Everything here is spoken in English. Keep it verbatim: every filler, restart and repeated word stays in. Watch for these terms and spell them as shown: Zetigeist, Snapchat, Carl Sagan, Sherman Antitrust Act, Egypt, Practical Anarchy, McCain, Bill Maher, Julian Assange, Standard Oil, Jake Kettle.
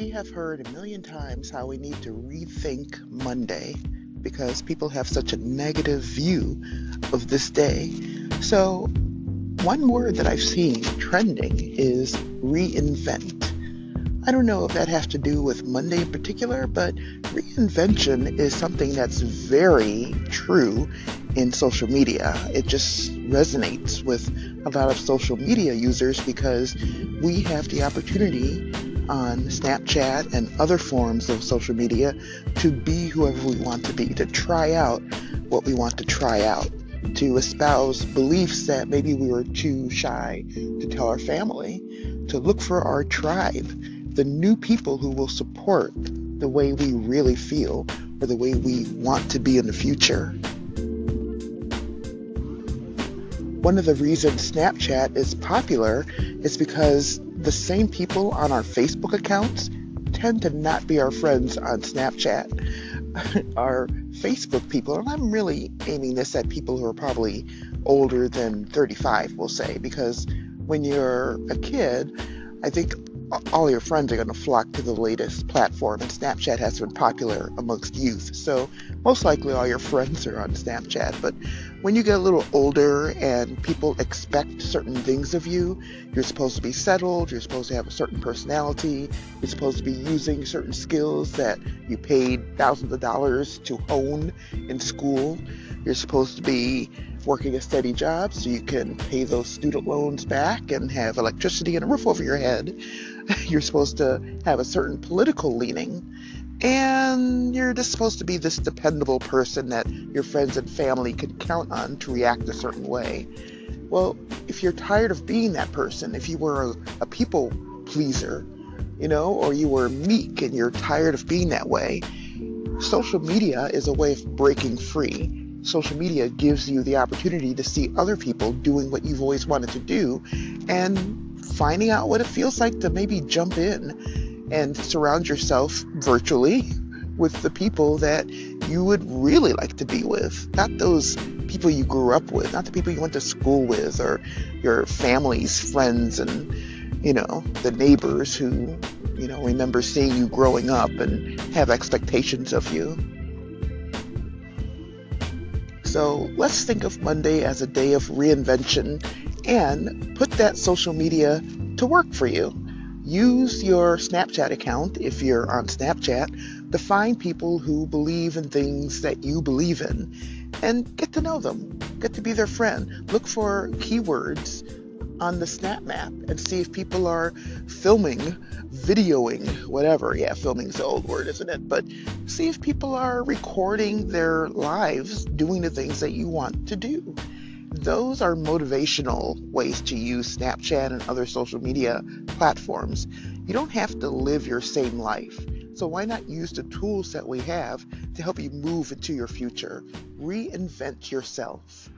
We have heard a million times how we need to rethink Monday because people have such a negative view of this day. So one word that I've seen trending is reinvent. I don't know if that has to do with Monday in particular, but reinvention is something that's very true in social media. It just resonates with a lot of social media users because we have the opportunity on Snapchat and other forms of social media to be whoever we want to be, to try out what we want to try out, to espouse beliefs that maybe we were too shy to tell our family, to look for our tribe, the new people who will support the way we really feel or the way we want to be in the future. One of the reasons Snapchat is popular is because the same people on our Facebook accounts tend to not be our friends on Snapchat. Our Facebook people, and I'm really aiming this at people who are probably older than thirty-five, we'll say, because when you're a kid, I think all your friends are going to flock to the latest platform, and Snapchat has been popular amongst youth, so most likely all your friends are on Snapchat. But when you get a little older and people expect certain things of you, you're supposed to be settled, you're supposed to have a certain personality, you're supposed to be using certain skills that you paid thousands of dollars to hone in school, you're supposed to be working a steady job so you can pay those student loans back and have electricity and a roof over your head. You're supposed to have a certain political leaning, and you're just supposed to be this dependable person that your friends and family can count on to react a certain way. Well, if you're tired of being that person, if you were a, a people pleaser, you know, or you were meek and you're tired of being that way, social media is a way of breaking free. Social media gives you the opportunity to see other people doing what you've always wanted to do and finding out what it feels like to maybe jump in and surround yourself virtually with the people that you would really like to be with. Not those people you grew up with, not the people you went to school with, or your family's friends and, you know, the neighbors who, you know, remember seeing you growing up and have expectations of you. So let's think of Monday as a day of reinvention and put that social media to work for you. Use your Snapchat account, if you're on Snapchat, to find people who believe in things that you believe in and get to know them, get to be their friend. Look for keywords on the Snap Map and see if people are filming, videoing, whatever. Yeah, filming's the old word, isn't it? But see if people are recording their lives doing the things that you want to do. Those are motivational ways to use Snapchat and other social media platforms. You don't have to live your same life. So why not use the tools that we have to help you move into your future? Reinvent yourself.